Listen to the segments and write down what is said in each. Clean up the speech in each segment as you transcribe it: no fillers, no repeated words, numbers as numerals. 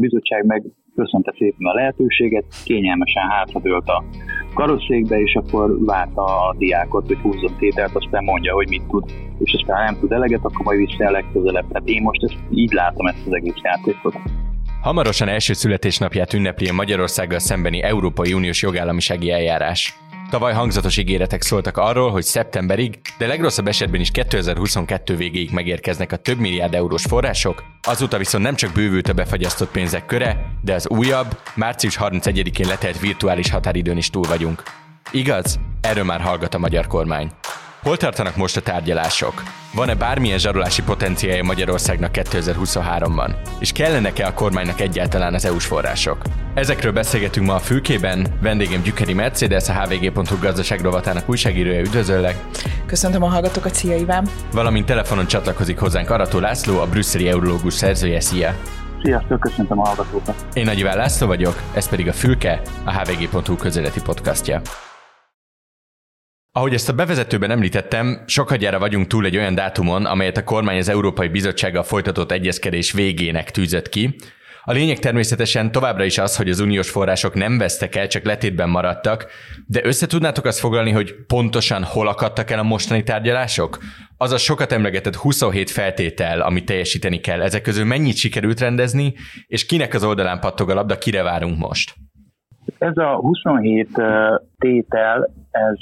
bizottság meg köszönte szépen a lehetőséget, kényelmesen hátradőlt a karosszékbe, és akkor várta a diákot, hogy húzzon tételt, aztán mondja, hogy mit tud, és aztán ha nem tud eleget, akkor majd vissza a legközelebb. Tehát én most így látom ezt az egész játékot. Hamarosan első születésnapját ünnepli a Magyarországgal szembeni Európai Uniós jogállamisági eljárás. Tavaly hangzatos ígéretek szóltak arról, hogy szeptemberig, de legrosszabb esetben is 2022 végéig megérkeznek a több milliárd eurós források, azóta viszont nem csak bővült a befagyasztott pénzek köre, de az újabb, március 31-én letelt virtuális határidőn is túl vagyunk. Igaz? Erről már hallgat a magyar kormány. Hol tartanak most a tárgyalások? Van-e bármilyen zsarolási potenciálja Magyarországnak 2023-ban? És kellenek-e a kormánynak egyáltalán az EU-s források? Ezekről beszélgetünk ma a fülkében. Vendégem Gyüteri Mercedes, a HVG.hu gazdaságrovatának újságírója, üdvözöllek. Köszöntöm a hallgatókat, szia Iván. Valamint telefonon csatlakozik hozzánk Arató László, a brüsszeli eurológus szerzője, szia. Sziasztok, köszöntöm a hallgatókat. Én Nagyiván László vagyok, ez pedig a Fülke, a HVG.hu közéleti podcastja. Ahogy ezt a bevezetőben említettem, sokadjára vagyunk túl egy olyan dátumon, amelyet a kormány az Európai Bizottsággal folytatott egyezkedés végének tűzött ki. A lényeg természetesen továbbra is az, hogy az uniós források nem vesztek el, csak letétben maradtak, de összetudnátok azt foglalni, hogy pontosan hol akadtak el a mostani tárgyalások? Az a sokat emlegetett 27 feltétel, amit teljesíteni kell, ezek közül mennyit sikerült rendezni, és kinek az oldalán pattog a labda, kire várunk most? Ez a 27 tétel, ez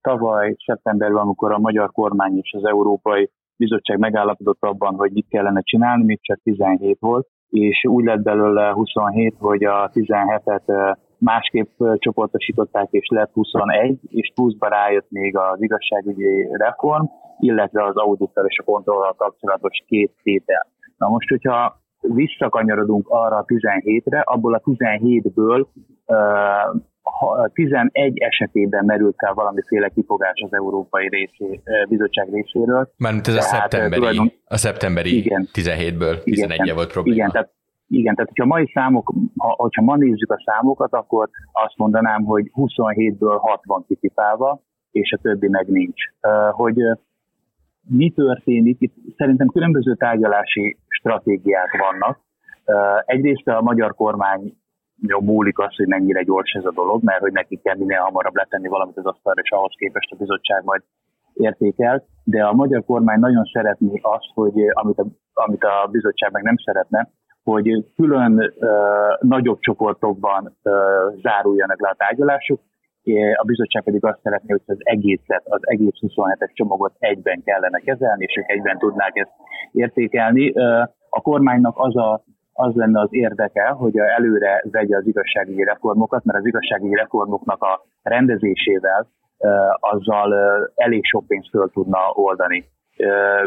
tavaly szeptemberben, amikor a magyar kormány és az Európai Bizottság megállapodott abban, hogy mit kellene csinálni, még csak 17 volt, és úgy lett belőle 27, hogy a 17-et másképp csoportosították, és lett 21, és pluszba rájött még az igazságügyi reform, illetve az audittal és a kontrollal kapcsolatos két tétel. Na most, hogyha visszakanyarodunk arra a 17-re, abból a 17-ből 11 esetében merült fel valamiféle kifogás az Európai Bizottság részéről. Mármint ez a szeptemberi igen, 17-ből 11-je volt probléma. Igen, tehát hogyha ma nézzük a számokat, akkor azt mondanám, hogy 27-ből 60 kipipálva, és a többi meg nincs. Hogy mi történik? Itt szerintem különböző tárgyalási stratégiák vannak. Egyrészt a magyar kormány múlik az, hogy mennyire gyors ez a dolog, mert hogy nekik kell minél hamarabb letenni valamit az asztalra, és ahhoz képest a bizottság majd értékel, de a magyar kormány nagyon szeretné azt, hogy amit a bizottság meg nem szeretne, hogy külön nagyobb csoportokban záruljanak le a tárgyalások, a bizottság pedig azt szeretné, hogy az egész 27-es csomagot egyben kellene kezelni, és ők egyben tudnák ezt értékelni. A kormánynak az lenne az érdeke, hogy előre vegye az igazságügyi reformokat, mert az igazságügyi reformoknak a rendezésével azzal elég sok pénzt föl tudna oldani.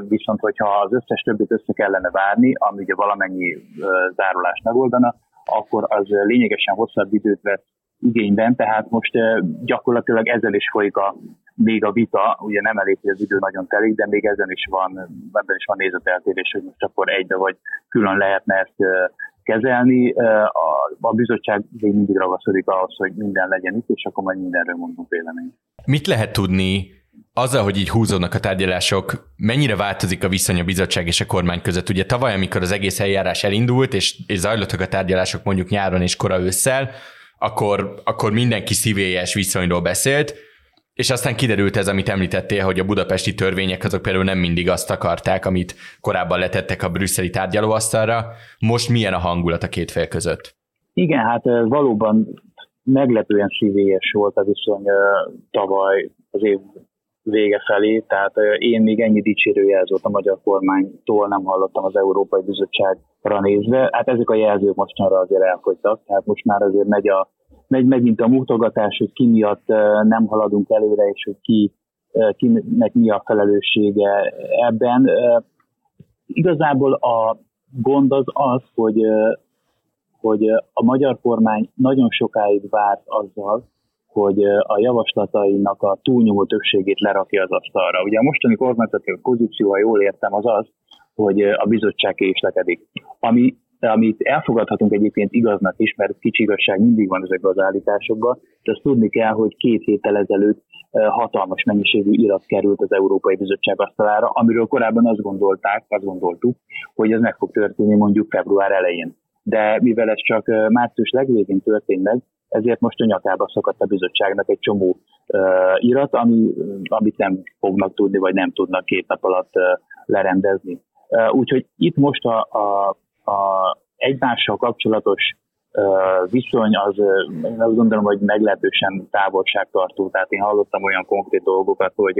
Viszont hogyha az összes többit össze kellene várni, ami ugye valamennyi zárulást megoldana, akkor az lényegesen hosszabb időt vesz igényben, tehát most gyakorlatilag ezzel is folyik még a vita, ugye nem elég, hogy az idő nagyon telik, de még ebben is van nézeteltérés, hogy most akkor egybe vagy külön lehetne ezt kezelni. A bizottság még mindig ragaszkodik ahhoz, hogy minden legyen itt, és akkor majd mindenről mondunk véleményt. Mit lehet tudni azzal, hogy így húzódnak a tárgyalások, mennyire változik a viszony a bizottság és a kormány között? Ugye tavaly, amikor az egész eljárás elindult, és zajlottak a tárgyalások mondjuk nyáron és kora ősszel, akkor mindenki szívélyes viszonyról beszélt, és aztán kiderült ez, amit említettél, hogy a budapesti törvények azok például nem mindig azt akarták, amit korábban letettek a brüsszeli tárgyalóasztalra. Most milyen a hangulat a két fél között? Igen, hát valóban meglepően szívélyes volt a viszony tavaly az év vége felé, tehát én még ennyi dicsérő jelzőt a magyar kormánytól nem hallottam az Európai Bizottságra nézve. Hát ezek a jelzők mostanra azért elfogytak, tehát most már azért megy megint a mutogatás, hogy ki miatt nem haladunk előre, és hogy kinek mi a felelőssége ebben. Igazából a gond az, hogy a magyar kormány nagyon sokáig várt azzal, hogy a javaslatainak a túlnyomó többségét lerakja az asztalra. Ugye a mostani kormányzati pozíció, ha jól értem, az az, hogy a bizottság késlekedik. Amit elfogadhatunk egyébként igaznak is, mert kicsi igazság mindig van ezekben az állításokban, és azt tudni kell, hogy 2 héttel ezelőtt hatalmas mennyiségű irat került az Európai Bizottság asztalára, amiről korábban azt gondoltuk, hogy ez meg fog történni mondjuk február elején. de mivel ez csak március legvégén történt meg, ezért most a nyakába szakadt a bizottságnak egy csomó irat, amit nem fognak tudni, vagy nem tudnak 2 nap alatt lerendezni. Úgyhogy itt most a egymással kapcsolatos viszony, az én azt gondolom, hogy meglehetősen távolságtartó. Tehát én hallottam olyan konkrét dolgokat, hogy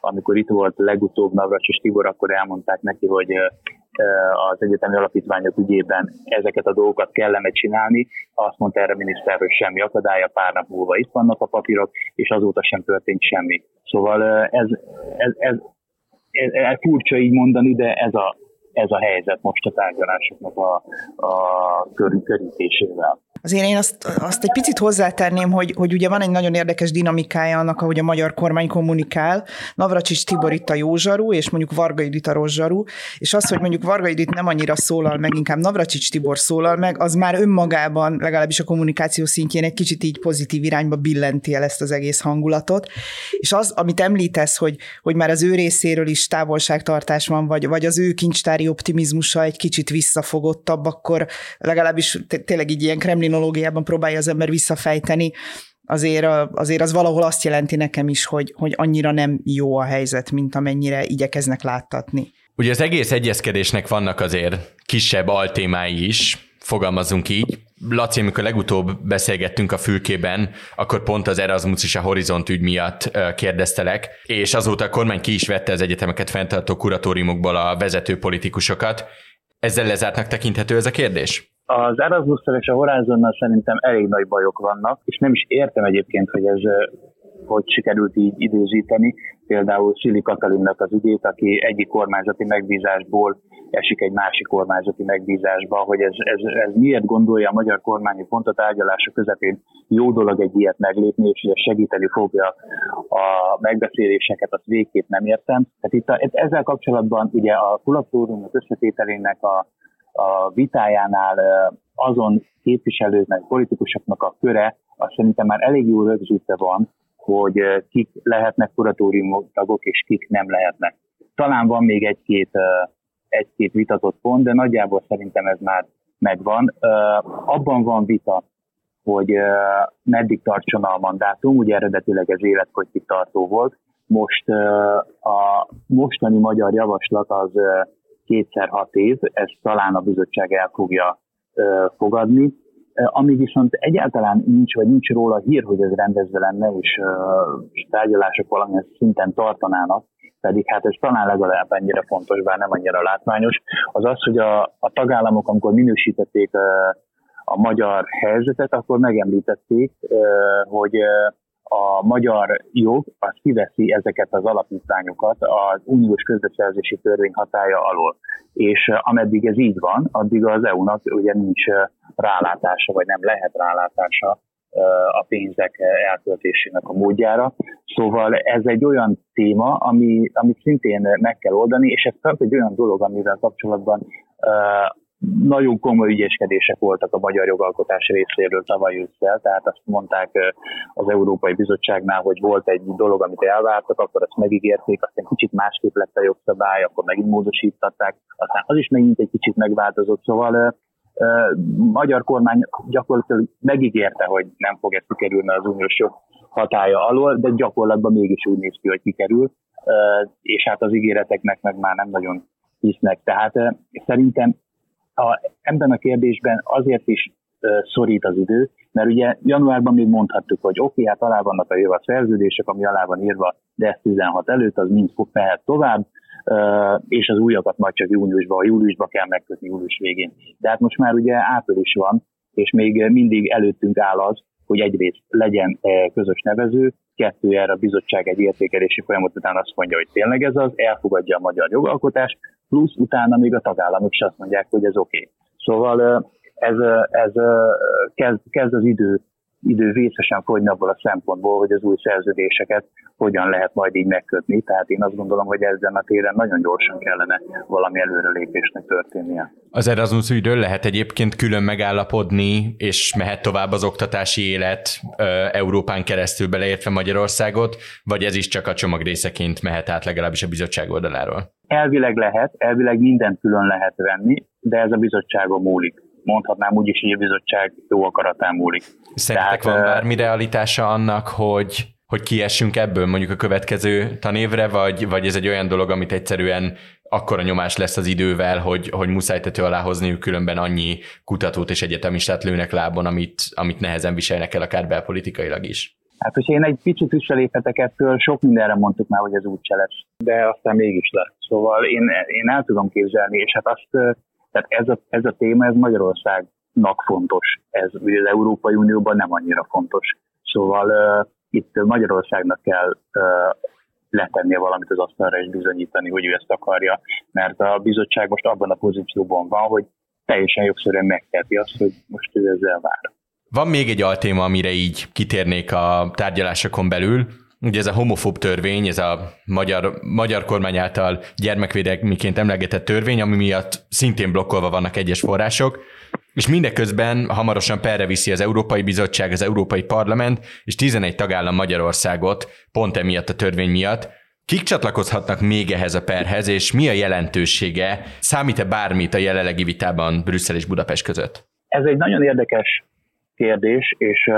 amikor itt volt legutóbb Navracsics Tibor, akkor elmondták neki, hogy az egyetemi alapítványok ügyében ezeket a dolgokat kellene csinálni. Azt mondta erre a miniszter, hogy semmi akadálya, pár nap múlva itt vannak a papírok, és azóta sem történt semmi. Szóval ez furcsa így mondani, de ez a helyzet most a tárgyalásoknak a körítésével. Azért én azt egy picit hozzátenném, hogy ugye van egy nagyon érdekes dinamikája annak, ahogy a magyar kormány kommunikál. Navracsics Tibor itt a jó zsarú, és mondjuk Varga Judit a rossz zsarú, és az, hogy mondjuk Varga Judit nem annyira szólal meg, inkább Navracsics Tibor szólal meg, az már önmagában, legalábbis a kommunikáció szintjén egy kicsit így pozitív irányba billenti el ezt az egész hangulatot. És az, amit említesz, hogy már az ő részéről is távolságtartás van, vagy az ő kincstári optimizmusa egy kicsit visszafogottabb, akkor legalábbis tényleg így ilyen kremlinológiában próbálja az ember visszafejteni, azért az valahol azt jelenti nekem is, hogy annyira nem jó a helyzet, mint amennyire igyekeznek láttatni. Ugye az egész egyezkedésnek vannak azért kisebb altémái is, fogalmazunk így. Laci, amikor legutóbb beszélgettünk a fülkében, akkor pont az Erasmus és a Horizont ügy miatt kérdeztelek, és azóta a kormány ki is vette az egyetemeket fenntartó kuratóriumokból a vezető politikusokat. Ezzel lezártnak tekinthető ez a kérdés? Az Erasmusszal és a Horizonnal szerintem elég nagy bajok vannak, és nem is értem egyébként, hogy ez hogy sikerült így időzíteni. Például Szili Katalinnak az ügyét, aki egyik kormányzati megbízásból esik egy másik kormányzati megbízásba, hogy ez miért gondolja a magyar kormány pont a tárgyalása közepén jó dolog egy ilyet meglépni, és hogy segíteni fogja a megbeszéléseket, azt végképp nem értem. Tehát itt ezzel kapcsolatban ugye a kuratóriumok összetételének a vitájánál azon képviselőknek, politikusoknak a köre, azt szerintem már elég jól rögzítve van, hogy kik lehetnek kuratórium tagok, és kik nem lehetnek. Talán van még egy-két vitatott pont, de nagyjából szerintem ez már megvan. Abban van vita, hogy meddig tartson a mandátum, ugye eredetileg ez életfogytig tartó volt. Most a mostani magyar javaslat az 2x6 év, ezt talán a bizottság el fogja fogadni. Ami viszont egyáltalán nincs, vagy nincs róla hír, hogy ez rendezve lenne, és tárgyalások valamilyen szinten tartanának, pedig hát ez talán legalább ennyire fontos, bár nem annyira látványos, az az, hogy a tagállamok, amikor minősítették a magyar helyzetet, akkor megemlítették, hogy a magyar jog az kiveszi ezeket az alapítványokat az uniós közbeszerzési törvény hatálya alól. És ameddig ez így van, addig az EU-nak ugye nincs rálátása, vagy nem lehet rálátása a pénzek elköltésének a módjára. Szóval ez egy olyan téma, amit szintén meg kell oldani, és ez egy olyan dolog, amivel kapcsolatban nagyon komoly ügyeskedések voltak a magyar jogalkotás részéről tavaly ősszel, tehát azt mondták az Európai Bizottságnál, hogy volt egy dolog, amit elvártak, akkor azt megígérték, aztán kicsit másképp lett a jogszabály, akkor megint módosították, aztán az is megint egy kicsit megváltozott, szóval magyar kormány gyakorlatilag megígérte, hogy nem fog ez kikerülni az uniós jog hatálya alól, de gyakorlatban mégis úgy néz ki, hogy kikerül, és hát az ígéreteknek meg már nem nagyon hisznek. Tehát szerintem ebben a kérdésben azért is szorít az idő, mert ugye januárban még mondhattuk, hogy oké, hát alá vannak a jövő szerződések, ami alá van írva, de ez 16 előtt, az mind mehet tovább, és az újakat majd csak júliusban kell megkötni, július végén. De hát most már ugye április van, és még mindig előttünk áll az, hogy egyrészt legyen közös nevező, 2 erre a bizottság egy értékelési folyamat után azt mondja, hogy tényleg ez az, elfogadja a magyar jogalkotás, plusz utána még a tagállamok is azt mondják, hogy ez oké. Szóval ez kezd az idő vészesen fogyni abból a szempontból, hogy az új szerződéseket hogyan lehet majd így megkötni. Tehát én azt gondolom, hogy ezen a téren nagyon gyorsan kellene valami előrelépésnek történnie. Az Erasmus ügyről lehet egyébként külön megállapodni, és mehet tovább az oktatási élet Európán keresztül, beleértve Magyarországot, vagy ez is csak a csomag részeként mehet át legalábbis a bizottság oldaláról? Elvileg lehet, elvileg mindent külön lehet venni, de ez a bizottságon múlik. mondhatnám úgy is, hogy a bizottság jó akaratán múlik. Szerintek van bármi realitása annak, hogy kiessünk ebből mondjuk a következő tanévre, vagy ez egy olyan dolog, amit egyszerűen akkora nyomás lesz az idővel, hogy muszáj tető alá hozniuk, különben annyi kutatót és egyetemistát lőnek lábon, amit nehezen viselnek el, akár belpolitikailag is? Hát, hogyha én egy picit visszaléphetek ettől, sok mindenre mondtuk már, hogy ez útcseles, de aztán mégis lesz. Szóval én el tudom képzelni, és hát ez a téma, ez Magyarországnak fontos. Ez ugye az Európai Unióban nem annyira fontos. Szóval itt Magyarországnak kell letennie valamit az asztalra és bizonyítani, hogy ő ezt akarja, mert a bizottság most abban a pozícióban van, hogy teljesen jogszerűen megteheti azt, hogy most ő ezzel vár. Van még egy altéma, amire így kitérnék a tárgyalásokon belül. Ugye ez a homofób törvény, ez a magyar kormány által gyermekvédelmiként emlegetett törvény, ami miatt szintén blokkolva vannak egyes források, és mindeközben hamarosan perre viszi az Európai Bizottság, az Európai Parlament és 11 tagállam Magyarországot pont emiatt a törvény miatt. Kik csatlakozhatnak még ehhez a perhez, és mi a jelentősége? Számít-e bármit a jelenlegi vitában Brüsszel és Budapest között? Ez egy nagyon érdekes kérdés, és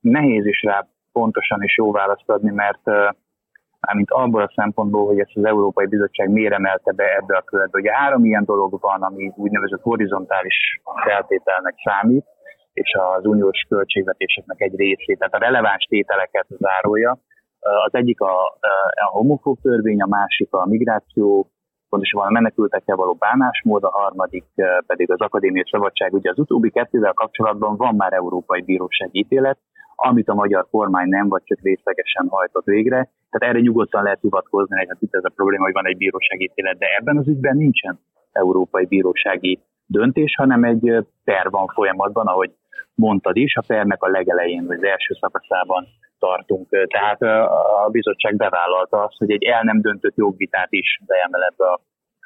nehéz is rá pontosan és jó választ adni, mert mármint abból a szempontból, hogy ezt az Európai Bizottság miért emelte be ebbe a körbe. Ugye 3 ilyen dolog van, ami úgynevezett horizontális feltételnek számít, és az uniós költségvetéseknek egy részét, tehát a releváns tételeket zárója. Az egyik a homofób törvény, a másik a migráció, pontosan a menekültekkel való bánásmód, a harmadik pedig az akadémiai szabadság. Ugye az utóbbi 2-vel kapcsolatban van már Európai Bíróság ítélet, amit a magyar kormány nem, vagy csak részlegesen hajtott végre. Tehát erre nyugodtan lehet hivatkozni, hogy hát itt ez a probléma, hogy van egy bírósági ítélet, de ebben az ügyben nincsen európai bírósági döntés, hanem egy per van folyamatban, ahogy mondtad is, a pernek a legelején, vagy az első szakaszában tartunk. Tehát a bizottság bevállalta azt, hogy egy el nem döntött jogvitát is beemel ebbe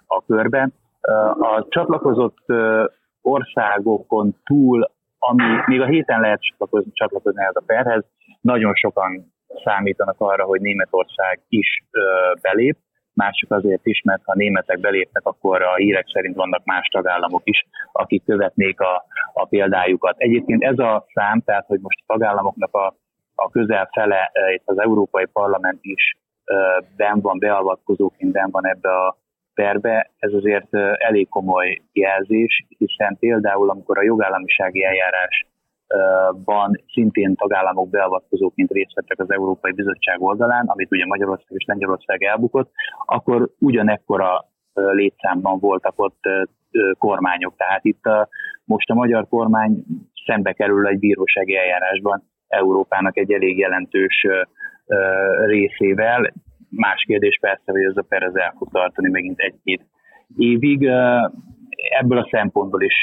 a körbe. A csatlakozott országokon túl, ami még a héten lehet csatlakozni ez a perhez, nagyon sokan számítanak arra, hogy Németország is belép, mások azért is, mert ha németek belépnek, akkor a hírek szerint vannak más tagállamok is, akik követnék a példájukat. Egyébként ez a szám, tehát hogy most a tagállamoknak a közel fele, itt az Európai Parlament is benn van, beavatkozóként benn van ebbe a perbe, ez azért elég komoly jelzés, hiszen például amikor a jogállamisági eljárásban szintén tagállamok beavatkozóként részt vettek az Európai Bizottság oldalán, amit ugye Magyarország és Lengyelország elbukott, akkor ugyanekkora létszámban voltak ott kormányok. Tehát itt most a magyar kormány szembe kerül egy bírósági eljárásban Európának egy elég jelentős részével. Más kérdés persze, hogy ez a perez el fog tartani megint 1-2 évig. Ebből a szempontból is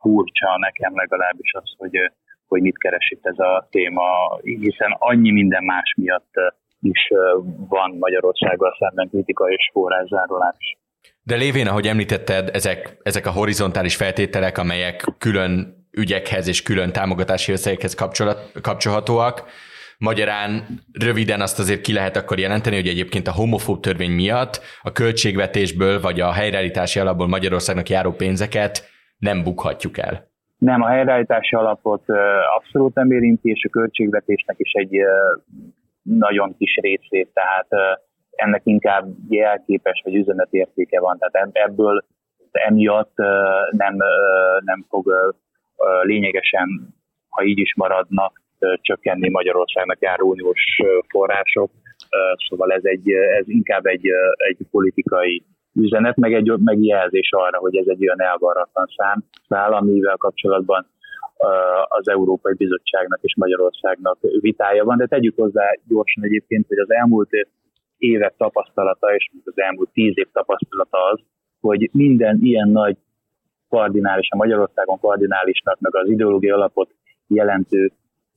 furcsa nekem legalábbis az, hogy mit keres itt ez a téma, hiszen annyi minden más miatt is van Magyarországgal szemben kritika és forrászárolás. De lévén, ahogy említetted, ezek a horizontális feltételek, amelyek külön ügyekhez és külön támogatási összegekhez kapcsolhatóak, magyarán röviden azt azért ki lehet akkor jelenteni, hogy egyébként a homofób törvény miatt a költségvetésből vagy a helyreállítási alapból Magyarországnak járó pénzeket nem bukhatjuk el. Nem, a helyreállítási alapot abszolút nem érinti, és a költségvetésnek is egy nagyon kis részét, tehát ennek inkább jelképes vagy üzenetértéke van, tehát ebből emiatt nem fog lényegesen, ha így is maradnak, csökkenni Magyarországnak járó uniós források, szóval ez inkább egy politikai üzenet, meg jelzés arra, hogy ez egy olyan elvarratlan szál, amivel kapcsolatban az Európai Bizottságnak és Magyarországnak vitája van, de tegyük hozzá gyorsan egyébként, hogy az elmúlt évek tapasztalata és az elmúlt 10 év tapasztalata az, hogy minden ilyen nagy kardinálisan, Magyarországon kardinálisnak, meg az ideológiai alapot jelentő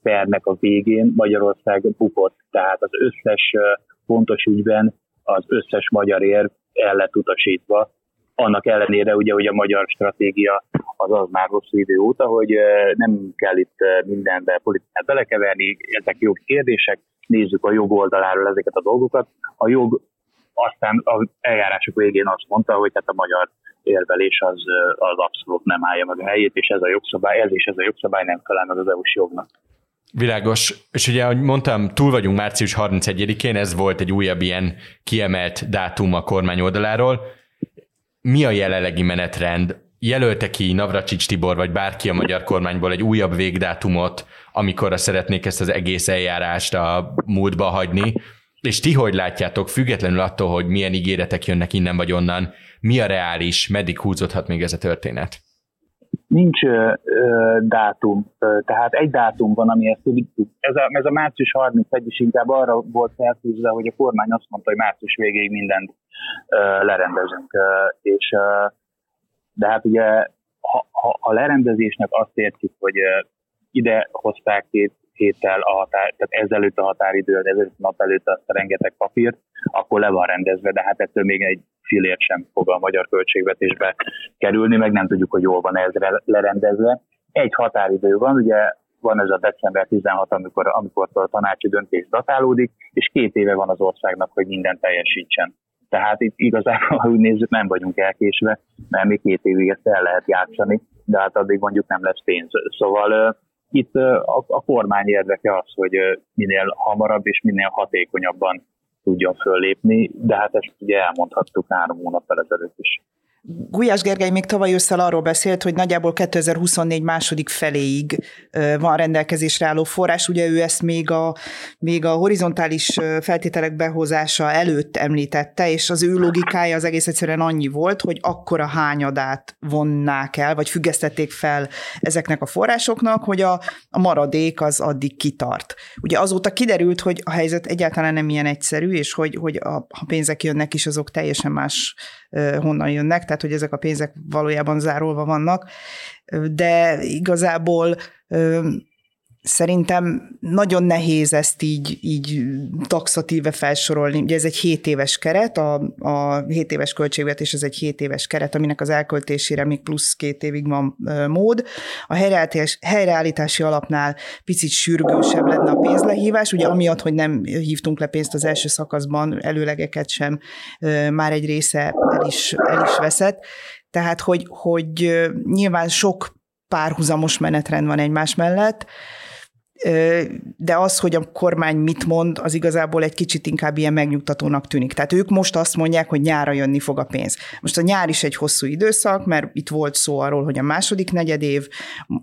pernek a végén Magyarország bukott, tehát az összes fontos ügyben az összes magyar érv el lett utasítva. Annak ellenére ugye, hogy a magyar stratégia az már hosszú idő óta, hogy nem kell itt mindenbe politikát belekeverni, ezek jogi kérdések, nézzük a jog oldaláról ezeket a dolgokat. A jog aztán az eljárások végén azt mondta, hogy hát a magyar érvelés az abszolút nem állja meg a helyét, és ez a jogszabály nem felel meg az EU-s jognak. Világos. És ugye, ahogy mondtam, túl vagyunk március 31-én, ez volt egy újabb ilyen kiemelt dátum a kormány oldaláról. Mi a jelenlegi menetrend? Jelölte ki Navracsics Tibor, vagy bárki a magyar kormányból egy újabb végdátumot, amikorra szeretnék ezt az egész eljárást a múltba hagyni? És ti hogy látjátok, függetlenül attól, hogy milyen ígéretek jönnek innen vagy onnan, mi a reális, meddig húzódhat még ez a történet? Nincs dátum, tehát egy dátum van, ami ezt tudjuk. Ez a március 31 is inkább arra volt felfűzve, hogy a kormány azt mondta, hogy március végéig mindent lerendezünk. De hát ugye ha a lerendezésnek azt értjük, hogy ide hozták két héttel a határ, tehát ezelőtt a határidőt, ezelőtt a nap előtt azt a rengeteg papírt, akkor le van rendezve, de hát ettől még egy fillért sem fog a magyar költségvetésbe kerülni, meg nem tudjuk, hogy jól van ez lerendezve. Egy határidő van, ugye van ez a december 16, amikor a tanácsi döntés datálódik, és 2 éve van az országnak, hogy mindent teljesítsen. Tehát itt igazából, ha úgy nézzük, nem vagyunk elkésve, mert még 2 évig ezt el lehet játszani, de hát addig mondjuk nem lesz pénz. Szóval itt a kormány érdeke az, hogy minél hamarabb és minél hatékonyabban tudjon föllépni, de hát ezt ugye elmondhattuk 3 hónappal ezelőtt is. Gulyás Gergely még tavaly ősszel arról beszélt, hogy nagyjából 2024 második feléig van rendelkezésre álló forrás, ugye ő ezt még a horizontális feltételek behozása előtt említette, és az ő logikája az egész egyszerűen annyi volt, hogy akkora hányadát vonnák el, vagy függesztették fel ezeknek a forrásoknak, hogy a maradék az addig kitart. Ugye azóta kiderült, hogy a helyzet egyáltalán nem ilyen egyszerű, és hogy a pénzek jönnek is, azok teljesen más honnan jönnek, tehát hogy ezek a pénzek valójában zárolva vannak, de igazából szerintem nagyon nehéz ezt így taxatíve felsorolni. Ugye ez egy 7 éves keret, a 7 éves költségvetés ez egy 7 éves keret, aminek az elköltésére még plusz 2 évig van mód. A helyreállítási alapnál picit sürgősebb lenne a pénzlehívás, ugye amiatt, hogy nem hívtunk le pénzt az első szakaszban, előlegeket sem, már egy része el is veszett. Tehát, hogy nyilván sok párhuzamos menetrend van egymás mellett, de az, hogy a kormány mit mond, az igazából egy kicsit inkább ilyen megnyugtatónak tűnik. Tehát ők most azt mondják, hogy nyárra jönni fog a pénz. Most a nyár is egy hosszú időszak, mert itt volt szó arról, hogy a második negyedév,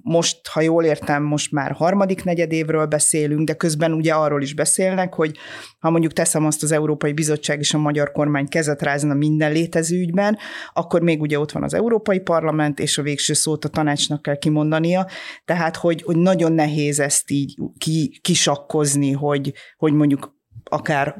most, ha jól értem, most már harmadik negyedévről beszélünk, de közben ugye arról is beszélnek, hogy ha mondjuk teszem azt, az Európai Bizottság és a magyar kormány kezet rázna minden létező ügyben, akkor még ugye ott van az Európai Parlament, és a végső szót a tanácsnak kell kimondania. Tehát, hogy nagyon nehéz ezt így kisakkozni, hogy mondjuk akár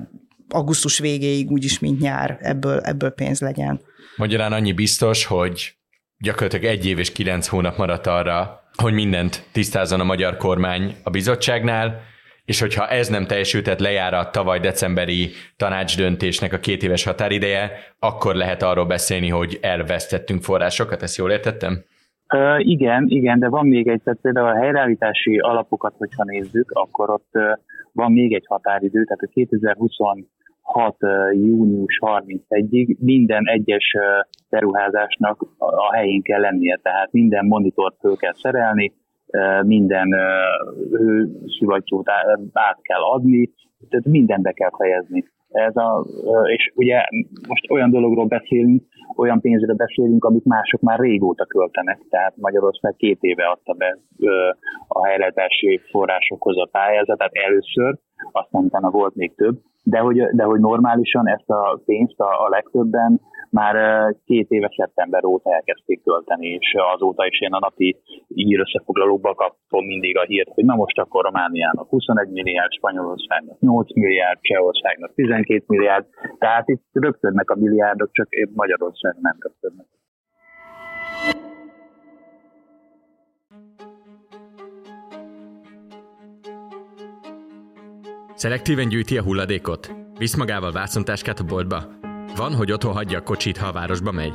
augusztus végéig úgyis, mint nyár, ebből pénz legyen. Magyarán annyi biztos, hogy gyakorlatilag 1 év és 9 hónap maradt arra, hogy mindent tisztázzon a magyar kormány a bizottságnál, és hogyha ez nem teljesül, tehát lejár a tavaly decemberi tanácsdöntésnek a 2 éves határideje, akkor lehet arról beszélni, hogy elvesztettünk forrásokat, ezt jól értettem? Igen, de van még egy, tehát például a helyreállítási alapokat, hogyha nézzük, akkor ott van még egy határidő, tehát a 2026. Június 31-ig minden egyes beruházásnak a helyén kell lennie, tehát minden monitort föl kell szerelni, minden hőszivattyút át kell adni, tehát mindent be kell fejezni. És ugye most olyan dologról beszélünk, olyan pénzről beszélünk, amit mások már régóta költenek, tehát Magyarország 2 éve adta be a helyreállítási forrásokhoz a pályázatát először, aztán utána volt még több, de hogy normálisan ezt a pénzt a legtöbben már 2 éve szeptember óta elkezdték költeni, és azóta is én a napi hírösszefoglalókban kapom mindig a hírt, hogy na most akkor Romániának 21 milliárd, Spanyolországnak 8 milliárd, Csehországnak 12 milliárd, tehát itt röpködnek a milliárdok, csak épp Magyarország nem röpködnek. Szelektíven gyűjti a hulladékot, visz magával vászontáskát a boltba, van, hogy otthon hagyja a kocsit, ha a városba megy.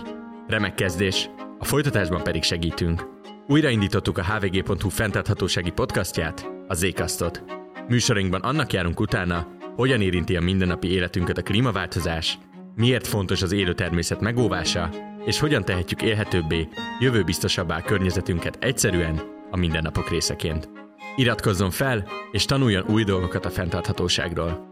Remek kezdés, a folytatásban pedig segítünk. Újraindítottuk a HVG.hu fenntarthatósági podcastját, a zCastot. Műsorunkban annak járunk utána, hogyan érinti a mindennapi életünket a klímaváltozás, miért fontos az élő természet megóvása, és hogyan tehetjük élhetőbbé, jövőbiztosabbá környezetünket egyszerűen a mindennapok részeként. Iratkozzon fel, és tanuljon új dolgokat a fenntarthatóságról.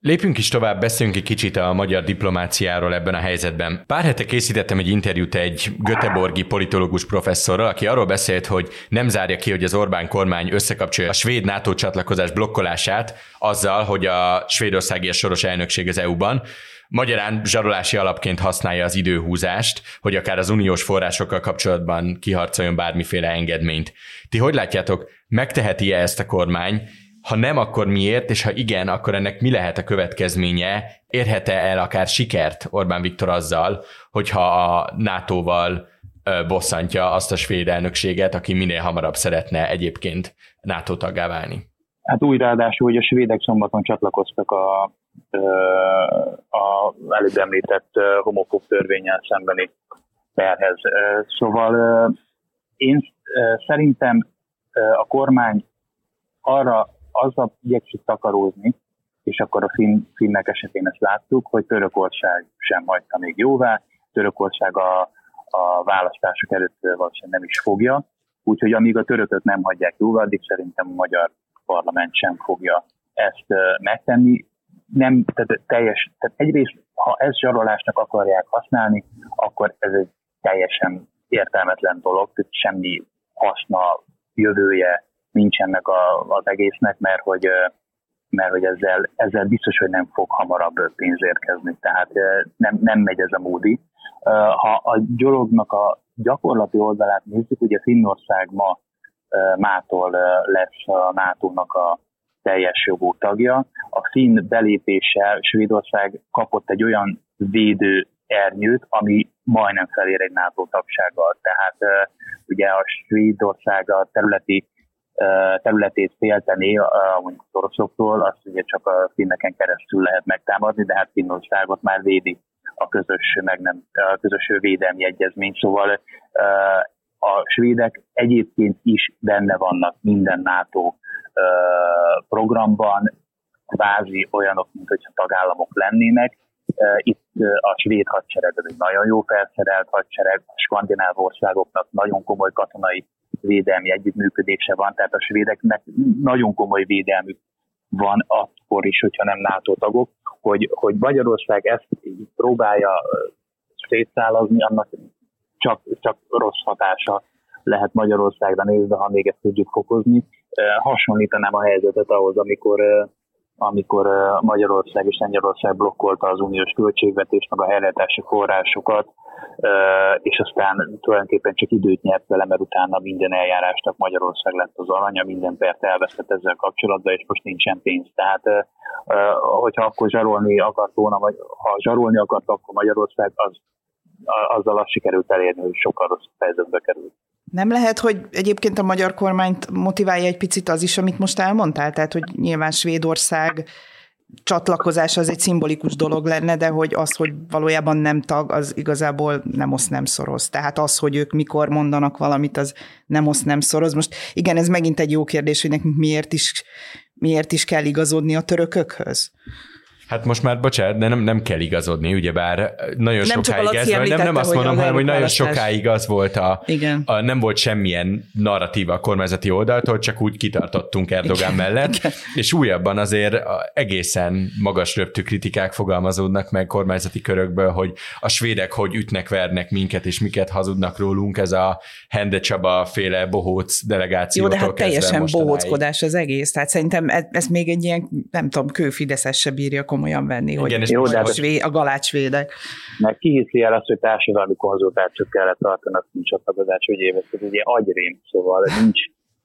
Lépjünk is tovább, beszéljünk egy kicsit a magyar diplomáciáról ebben a helyzetben. Pár hete készítettem egy interjút egy göteborgi politológus professzorral, aki arról beszélt, hogy nem zárja ki, hogy az Orbán kormány összekapcsolja a svéd NATO csatlakozás blokkolását azzal, hogy a svédországi és soros elnökség az EU-ban. Magyarán zsarolási alapként használja az időhúzást, hogy akár az uniós forrásokkal kapcsolatban kiharcoljon bármiféle engedményt. Ti hogy látjátok, megteheti-e ezt a kormány? Ha nem, akkor miért, és ha igen, akkor ennek mi lehet a következménye? Érhet-e el akár sikert Orbán Viktor azzal, hogyha a NATO-val bosszantja azt a svéd elnökséget, aki minél hamarabb szeretne egyébként NATO taggá válni? Hát úgy ráadásul, hogy a svédek szombaton csatlakoztak a előbb említett homofób törvénnyel szembeni perhez. Szóval én szerintem a kormány arra azzal igyekszik takarózni, és akkor a finnek esetén ezt láttuk, hogy Törökország sem hagyta még jóvá, Törökország a választások előtt valószínűleg nem is fogja, úgyhogy amíg a törököt nem hagyják jóvá, addig szerintem a magyar parlament sem fogja ezt megtenni. Nem, tehát egyrészt, ha ezt zsarolásnak akarják használni, akkor ez egy teljesen értelmetlen dolog, tehát semmi haszna, jövője nincs ennek az egésznek, mert hogy ezzel biztos, hogy nem fog hamarabb pénz érkezni. Tehát nem megy ez a módi. Ha a dolognak a gyakorlati oldalát nézzük, ugye Finnország mától lesz a NATO-nak a teljes jogú tagja. A finn belépéssel Svédország kapott egy olyan védő ernyőt, ami majdnem felér egy NATO tagsággal. Tehát ugye a Svédország a területét félteni mondjuk az oroszoktól, azt ugye csak a finneken keresztül lehet megtámadni, de hát Finnországot már védi a közös védelmi egyezmény. Szóval a svédek egyébként is benne vannak minden NATO programban, kvázi olyanok, mint hogyha tagállamok lennének. Itt a svéd hadsereg az egy nagyon jó felszerelt hadsereg, a skandináv országoknak nagyon komoly katonai védelmi együttműködése van, tehát a svédeknek nagyon komoly védelmük van akkor is, hogyha nem NATO tagok, hogy Magyarország ezt próbálja szétszállazni, annak csak rossz hatása lehet Magyarországra nézve, ha még ezt tudjuk fokozni. Hasonlítanám a helyzetet ahhoz, amikor Magyarország és Lengyelország blokkolta az uniós költségvetést, meg a helyreállítási forrásokat, és aztán tulajdonképpen csak időt nyert vele, mert utána minden eljárásnak Magyarország lett az alanya, minden pert elvesztett ezzel kapcsolatban, és most nincsen pénz. Tehát, hogyha akkor zsarolni akart volna, vagy ha zsarolni akart, akkor Magyarország azzal azt sikerült elérni, hogy sokkal rosszabb helyzetbe került. Nem lehet, hogy egyébként a magyar kormányt motiválja egy picit az is, amit most elmondtál? Tehát, hogy nyilván Svédország csatlakozás az egy szimbolikus dolog lenne, de hogy az, hogy valójában nem tag, az igazából nem osz, nem szoroz. Tehát az, hogy ők mikor mondanak valamit, az nem osz, nem szoroz. Most igen, ez megint egy jó kérdés, hogy nekünk miért is kell igazodni a törökökhöz. Hát most már, bocsánat, de nem kell igazodni, ugyebár nagyon sokáig ez volt. Nem azt mondom, hanem hogy nagyon sokáig az volt nem volt semmilyen narratíva a kormányzati oldaltól, csak úgy kitartottunk Erdogán mellett, és újabban azért egészen magas röptű kritikák fogalmazódnak meg kormányzati körökből, hogy a svédek hogy ütnek, vernek minket, és miket hazudnak rólunk, ez a Hende Csaba féle bohóc delegációtól kezdve. Jó, de hát teljesen bohóckodás az egész, tehát szerintem ez még egy ilyen, nem tudom, kőfideszes se bírja komolyan venni, igen, hogy jó, a galácsvédek. Meg kihiszi el azt, hogy társadalmi konzultációt kellett tartanak, nincs a tagadás, hogy évesztük, ugye agyrém, szóval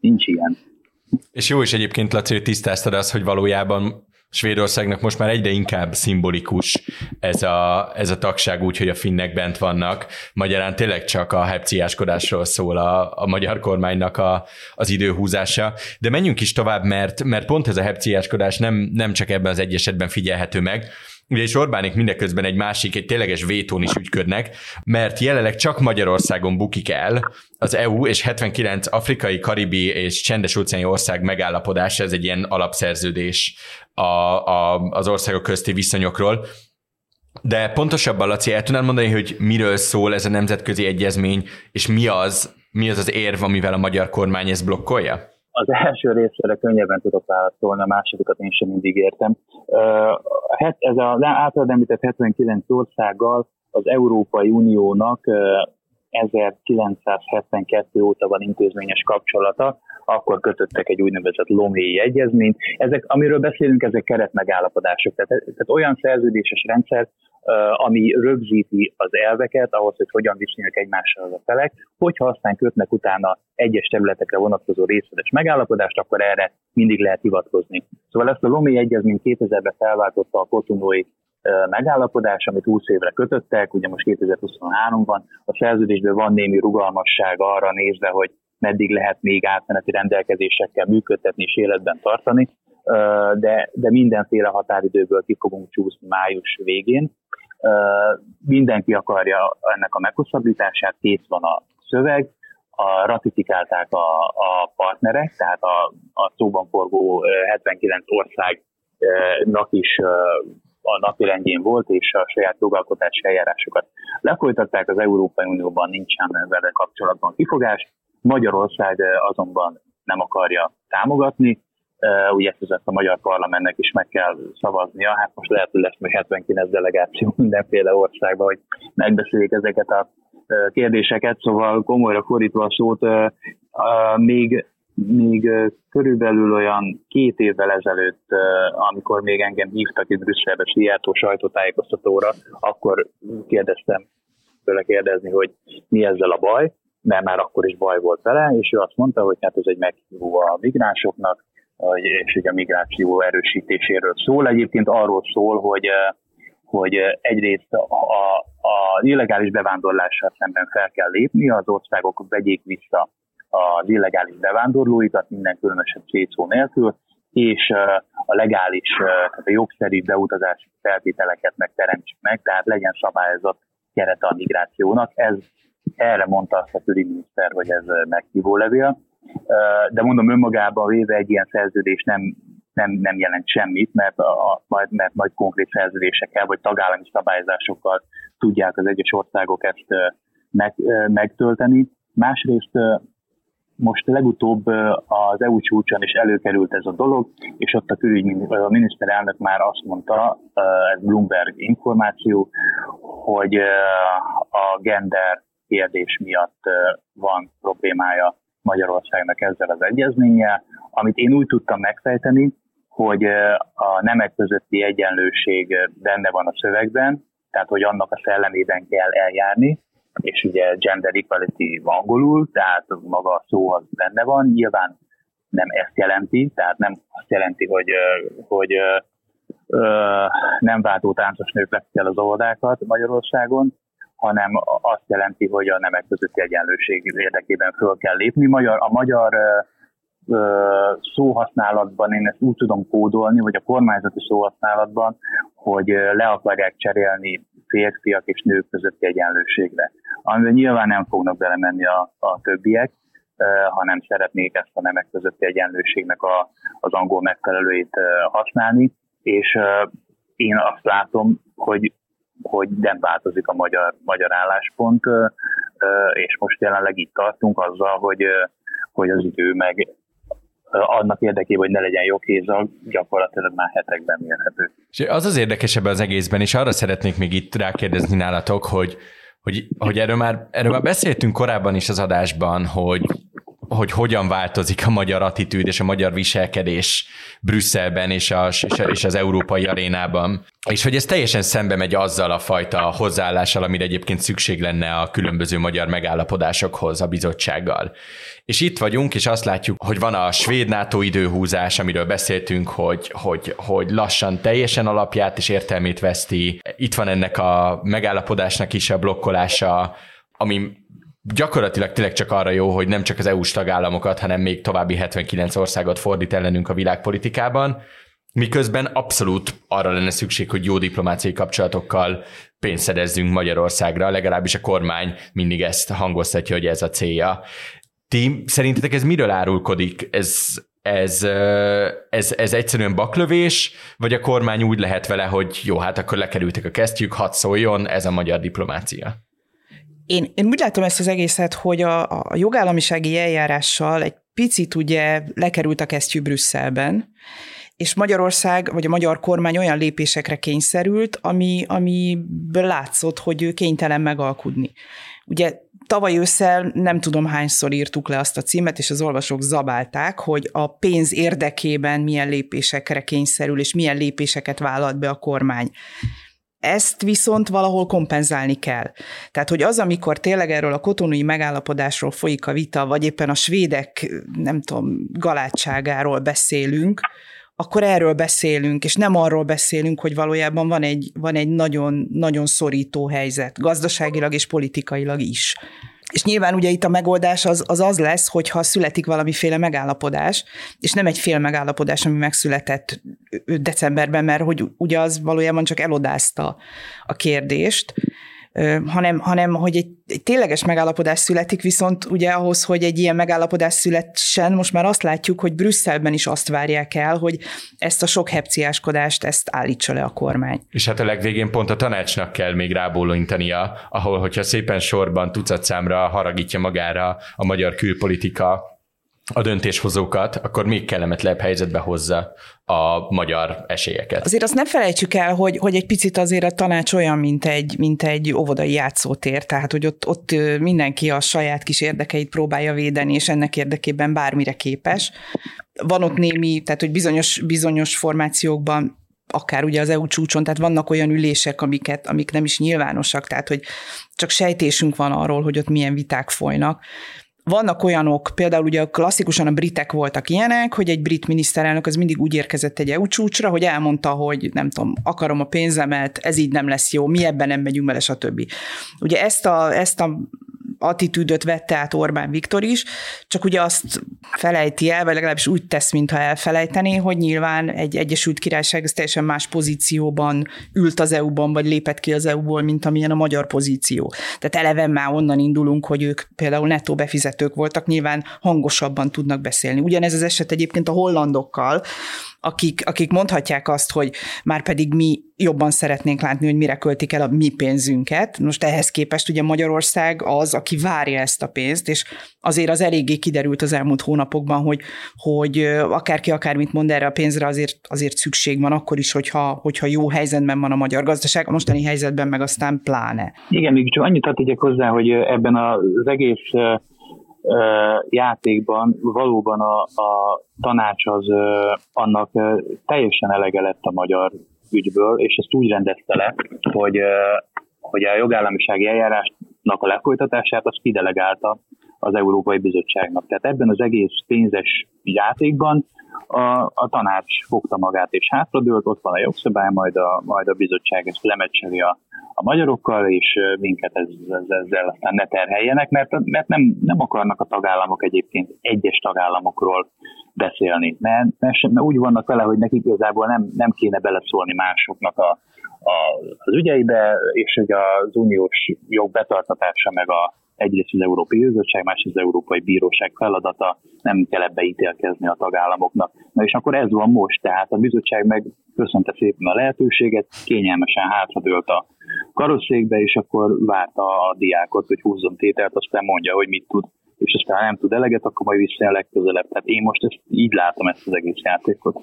nincs ilyen. És jó is egyébként, Laci, hogy tisztáztad azt, hogy valójában Svédországnak most már egyre inkább szimbolikus ez a tagság, úgy, hogy a finnek bent vannak. Magyarán tényleg csak a hepciáskodásról szól a magyar kormánynak az időhúzása. De menjünk is tovább, mert pont ez a hepciáskodás nem csak ebben az egy esetben figyelhető meg, Ugye és Orbánik mindeközben egy másik, egy tényleges vétón is ügyködnek, mert jelenleg csak Magyarországon bukik el az EU és 79 afrikai, karibi és csendes-óceáni ország megállapodása, ez egy ilyen alapszerződés az országok közti viszonyokról. De pontosabban, Laci, el tudnád mondani, hogy miről szól ez a nemzetközi egyezmény, és mi az érv, amivel a magyar kormány ezt blokkolja? Az első részre könnyebben tudok válaszolni, a másodikat én sem mindig értem. Ez az általad említett 79 országgal az Európai Uniónak 1972 óta van intézményes kapcsolata, akkor kötöttek egy úgynevezett loméi egyezményt. Ezek, amiről beszélünk, ezek keretmegállapodások. Tehát olyan szerződéses rendszer, ami rögzíti az elveket, ahhoz, hogy hogyan viszonyulnak egymással az a felek, hogyha aztán kötnek utána egyes területekre vonatkozó részletes megállapodást, akkor erre mindig lehet hivatkozni. Szóval ezt a loméi egyezmény 2000-ben felváltotta a kotonói megállapodás, amit 20 évre kötöttek, ugye most 2023 van, a szerződésben van némi rugalmasság arra nézve, hogy meddig lehet még átmeneti rendelkezésekkel működtetni és életben tartani, de mindenféle határidőből ki fogunk csúszni május végén. Mindenki akarja ennek a meghosszabbítását, kész van a szöveg, ratifikálták a partnerek, tehát a szóban forgó 79 országnak is a napirendjén volt, és a saját jogalkotási eljárásokat lefolytatták, az Európai Unióban nincsen vele kapcsolatban kifogás, Magyarország azonban nem akarja támogatni, ugye ezt a Magyar Parlamentnek is meg kell szavaznia, hát most lehet, hogy lesz még 79 delegáció mindenféle országban, hogy megbeszéljék ezeket a kérdéseket, szóval komolyra fordítva a szót, még körülbelül olyan 2 évvel ezelőtt, amikor még engem hívtak itt Brüsszelbe Sziátó sajtótájékoztatóra, akkor kérdeztem tőle hogy mi ezzel a baj, mert már akkor is baj volt vele, és ő azt mondta, hogy hát ez egy meghívó a migránsoknak, és ugye a migráció erősítéséről szól. Egyébként arról szól, hogy egyrészt az illegális bevándorlással szemben fel kell lépni, az országok vegyék vissza az illegális bevándorlóikat minden különösebb szétszó nélkül, és a legális, tehát a jogszerű beutazási feltételeket megteremtsük meg, tehát legyen szabályozott kerete a migrációnak. Erre mondta azt a külügyminiszter, hogy ez meghívó levél, de mondom, önmagában véve egy ilyen szerződés nem jelent semmit, mert nagy konkrét szerződésekkel vagy tagállami szabályozásokkal tudják az egyes országok ezt megtölteni. Másrészt most legutóbb az EU csúcson is előkerült ez a dolog, és ott a miniszterelnök már azt mondta, ez Bloomberg információ, hogy a gender kérdés miatt van problémája Magyarországnak ezzel az egyezménnyel, amit én úgy tudtam megfejteni, hogy a nemek közötti egyenlőség benne van a szövegben, tehát hogy annak a szellemében kell eljárni, és ugye gender equality angolul, tehát maga a szó az benne van, nyilván nem ezt jelenti, tehát nem azt jelenti, hogy nem váltó táncos nők veszik el az óvodákat Magyarországon, hanem azt jelenti, hogy a nemek közötti egyenlőség érdekében föl kell lépni. A magyar szóhasználatban, én ezt úgy tudom kódolni, hogy a kormányzati szóhasználatban, hogy le akarják cserélni férfiak és nők közötti egyenlőségre. Amiben nyilván nem fognak belemenni a többiek, hanem szeretnék ezt a nemek közötti egyenlőségnek az angol megfelelőjét használni, és én azt látom, hogy nem változik a magyar álláspont, és most jelenleg itt tartunk azzal, hogy az idő meg annak érdekében, hogy ne legyen joghézag, gyakorlatilag már hetekben mérhető. És az érdekesebb az egészben, és arra szeretnék még itt rákérdezni nálatok, hogy erről már beszéltünk korábban is az adásban, hogy hogyan változik a magyar attitűd és a magyar viselkedés Brüsszelben és az európai arénában. És hogy ez teljesen szembe megy azzal a fajta hozzáállással, amire egyébként szükség lenne a különböző magyar megállapodásokhoz a bizottsággal. És itt vagyunk, és azt látjuk, hogy van a svéd NATO időhúzás, amiről beszéltünk, hogy lassan teljesen alapját és értelmét veszti. Itt van ennek a megállapodásnak is a blokkolása, ami gyakorlatilag tényleg csak arra jó, hogy nem csak az EU-s tagállamokat, hanem még további 79 országot fordít ellenünk a világpolitikában, Miközben abszolút arra lenne szükség, hogy jó diplomáciai kapcsolatokkal pénzt szerezzünk Magyarországra, legalábbis a kormány mindig ezt hangoztatja, hogy ez a célja. Ti szerintetek ez miről árulkodik? Ez egyszerűen baklövés, vagy a kormány úgy lehet vele, hogy jó, hát akkor lekerültek a kesztyűk, hadd szóljon, ez a magyar diplomácia? Én úgy látom ezt az egészet, hogy a jogállamisági eljárással egy picit ugye lekerült a kesztyű Brüsszelben, és Magyarország, vagy a magyar kormány olyan lépésekre kényszerült, amiből látszott, hogy ő kénytelen megalkudni. Ugye tavaly ősszel nem tudom hányszor írtuk le azt a címet, és az olvasók zabálták, hogy a pénz érdekében milyen lépésekre kényszerül, és milyen lépéseket vállalt be a kormány. Ezt viszont valahol kompenzálni kell. Tehát, hogy az, amikor tényleg erről a kotonói megállapodásról folyik a vita, vagy éppen a svédek, nem tudom, galátságáról beszélünk, akkor erről beszélünk, és nem arról beszélünk, hogy valójában van egy nagyon, nagyon szorító helyzet, gazdaságilag és politikailag is. És nyilván ugye itt a megoldás az lesz, hogyha születik valamiféle megállapodás, és nem egy fél megállapodás, ami megszületett decemberben, mert hogy ugye az valójában csak elodázta a kérdést, hanem hogy egy tényleges megállapodás születik, viszont ugye ahhoz, hogy egy ilyen megállapodás szülessen, most már azt látjuk, hogy Brüsszelben is azt várják el, hogy ezt a sok hepciáskodást, ezt állítsa le a kormány. És hát a legvégén pont a tanácsnak kell még rábólintania, ahol, hogyha szépen sorban tucatszámra haragítja magára a magyar külpolitika a döntéshozókat, akkor még kellemetlenebb helyzetbe hozza a magyar esélyeket. Azért azt ne felejtsük el, hogy egy picit azért a tanács olyan, mint egy óvodai játszótér, tehát hogy ott mindenki a saját kis érdekeit próbálja védeni, és ennek érdekében bármire képes. Van ott némi, tehát hogy bizonyos formációkban, akár ugye az EU csúcson, tehát vannak olyan ülések, amik nem is nyilvánosak, tehát hogy csak sejtésünk van arról, hogy ott milyen viták folynak. Vannak olyanok, például ugye klasszikusan a britek voltak ilyenek, hogy egy brit miniszterelnök az mindig úgy érkezett egy EU csúcsra, hogy elmondta, hogy nem tudom, akarom a pénzemet, ez így nem lesz jó, mi ebben nem megyünk bele, stb. Ugye ezt a attitűdöt vette át Orbán Viktor is, csak ugye azt felejti el, vagy legalábbis úgy tesz, mintha elfelejtené, hogy nyilván egy Egyesült Királyság az teljesen más pozícióban ült az EU-ban, vagy lépett ki az EU-ból, mint amilyen a magyar pozíció. Tehát eleve már onnan indulunk, hogy ők például nettó befizetők voltak, nyilván hangosabban tudnak beszélni. Ugyanez az eset egyébként a hollandokkal, akik mondhatják azt, hogy már pedig mi jobban szeretnénk látni, hogy mire költik el a mi pénzünket. Most ehhez képest ugye Magyarország az, aki várja ezt a pénzt, és azért az eléggé kiderült az elmúlt hónapokban, hogy akárki akármit mond erre a pénzre, azért szükség van akkor is, hogyha jó helyzetben van a magyar gazdaság, a mostani helyzetben meg aztán pláne. Igen, még csak annyit hadd tegyek hozzá, hogy ebben az egész játékban valóban a tanács az annak teljesen elege lett a magyar ügyből, és ezt úgy rendezte le, hogy a jogállamisági eljárásnak a lefolytatását azt kidelegálta az Európai Bizottságnak. Tehát ebben az egész pénzes játékban a tanács fogta magát és hátradőlt, ott van a jogszabály, majd a bizottság ezt lemecseli a magyarokkal, és minket ezzel aztán ne terheljenek, mert nem akarnak a tagállamok egyébként egyes tagállamokról beszélni. Mert úgy vannak vele, hogy nekik igazából nem kéne beleszólni másoknak az ügyeibe, és hogy az uniós jog betartatása meg egyrészt az Európai Bizottság, másrészt az Európai Bíróság feladata, nem kell ebbe ítélkezni a tagállamoknak. Na és akkor ez van most, tehát a bizottság meg köszönte szépen a lehetőséget, kényelmesen hátradőlt a karosszékbe, és akkor várta a diákot, hogy húzzon tételt, aztán mondja, hogy mit tud, és aztán nem tud eleget, akkor majd visszajön legközelebb. Tehát én most így látom ezt az egész játékot.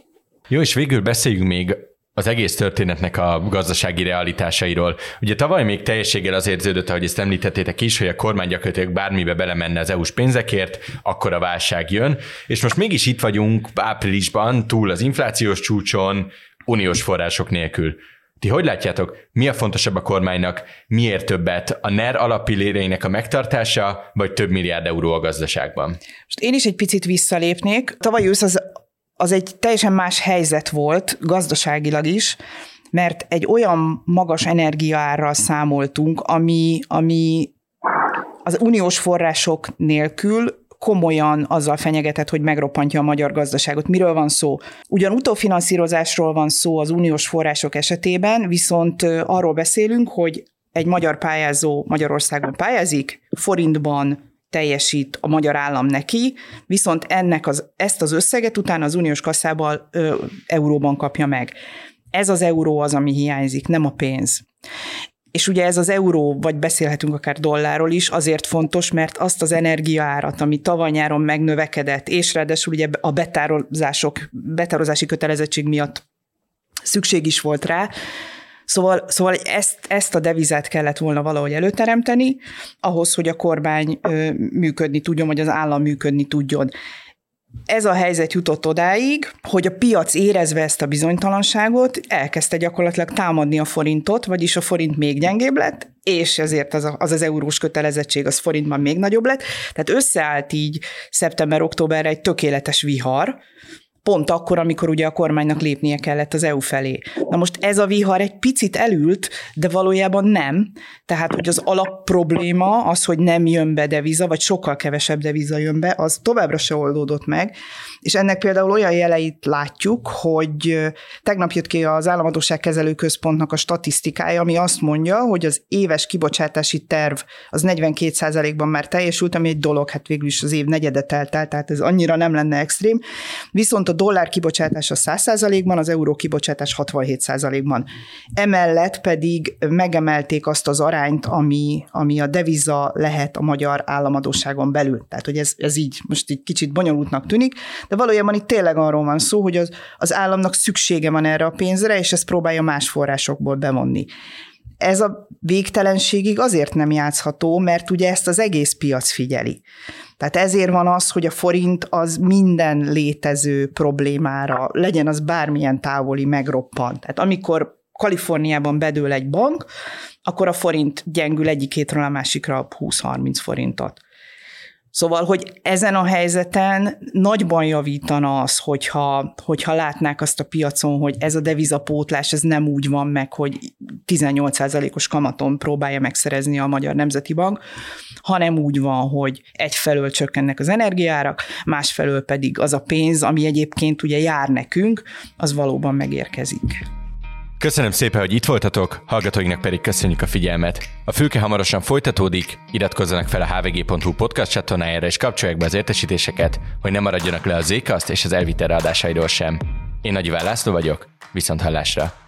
Jó, és végül beszéljünk még az egész történetnek a gazdasági realitásairól. Ugye tavaly még teljességgel az érződött, ahogy ezt említettétek is, hogy a kormány gyakorlatilag bármibe belemenne az EU-s pénzekért, akkor a válság jön, és most mégis itt vagyunk áprilisban, túl az inflációs csúcson, uniós források nélkül. Ti hogy látjátok, mi a fontosabb a kormánynak, miért többet, a NER alappilléreinek a megtartása, vagy több milliárd euró a gazdaságban? Most én is egy picit visszalépnék. Tavaly ősz az egy teljesen más helyzet volt, gazdaságilag is, mert egy olyan magas energiaárral számoltunk, ami az uniós források nélkül komolyan azzal fenyegetett, hogy megroppantja a magyar gazdaságot. Miről van szó? Ugyan utófinanszírozásról van szó az uniós források esetében, viszont arról beszélünk, hogy egy magyar pályázó Magyarországon pályázik, forintban teljesít a magyar állam neki, viszont ezt az összeget utána az uniós kasszában euróban kapja meg. Ez az euró az, ami hiányzik, nem a pénz. És ugye ez az euró, vagy beszélhetünk akár dollárról is, azért fontos, mert azt az energiaárat, ami tavaly nyáron megnövekedett, és ráadásul ugye a betározási kötelezettség miatt szükség is volt rá, Szóval ezt a devizát kellett volna valahogy előteremteni, ahhoz, hogy a kormány működni tudjon, vagy az állam működni tudjon. Ez a helyzet jutott odáig, hogy a piac érezve ezt a bizonytalanságot elkezdte gyakorlatilag támadni a forintot, vagyis a forint még gyengébb lett, és ezért az eurós kötelezettség az forintban még nagyobb lett. Tehát összeállt így szeptember-októberre egy tökéletes vihar, pont akkor, amikor ugye a kormánynak lépnie kellett az EU felé. Na most ez a vihar egy picit elült, de valójában nem. Tehát, hogy az alapprobléma az, hogy nem jön be deviza, vagy sokkal kevesebb deviza jön be, az továbbra se oldódott meg. És ennek például olyan jeleit látjuk, hogy tegnap jött ki az Államadósság Kezelő Központnak a statisztikája, ami azt mondja, hogy az éves kibocsátási terv az 42%-ban már teljesült, ami egy dolog, hát végül is az év negyede telt el, tehát ez annyira nem lenne extrém. Viszont a dollár kibocsátása 100%-ban, az euró kibocsátás 67%-ban. Emellett pedig megemelték azt az arányt, ami a deviza lehet a magyar államadósságon belül. Tehát, hogy ez így most egy kicsit bonyolultnak tűnik, de valójában itt tényleg arról van szó, hogy az államnak szüksége van erre a pénzre, és ezt próbálja más forrásokból bevonni. Ez a végtelenségig azért nem játszható, mert ugye ezt az egész piac figyeli. Tehát ezért van az, hogy a forint az minden létező problémára, legyen az bármilyen távoli, megroppant. Tehát amikor Kaliforniában bedől egy bank, akkor a forint gyengül egyik hétről a másikra 20-30 forintot. Szóval, hogy ezen a helyzeten nagyban javítana az, hogyha látnák azt a piacon, hogy ez a devizapótlás, ez nem úgy van meg, hogy 18%-os kamaton próbálja megszerezni a Magyar Nemzeti Bank, hanem úgy van, hogy egyfelől csökkennek az energiaárak, másfelől pedig az a pénz, ami egyébként ugye jár nekünk, az valóban megérkezik. Köszönöm szépen, hogy itt voltatok, hallgatóinknak pedig köszönjük a figyelmet. A fülke hamarosan folytatódik, iratkozzanak fel a hvg.hu podcast csatornájára és kapcsolják be az értesítéseket, hogy ne maradjanak le a zCast és az Elvitel adásairól sem. Én Nagyiván László vagyok, viszont hallásra!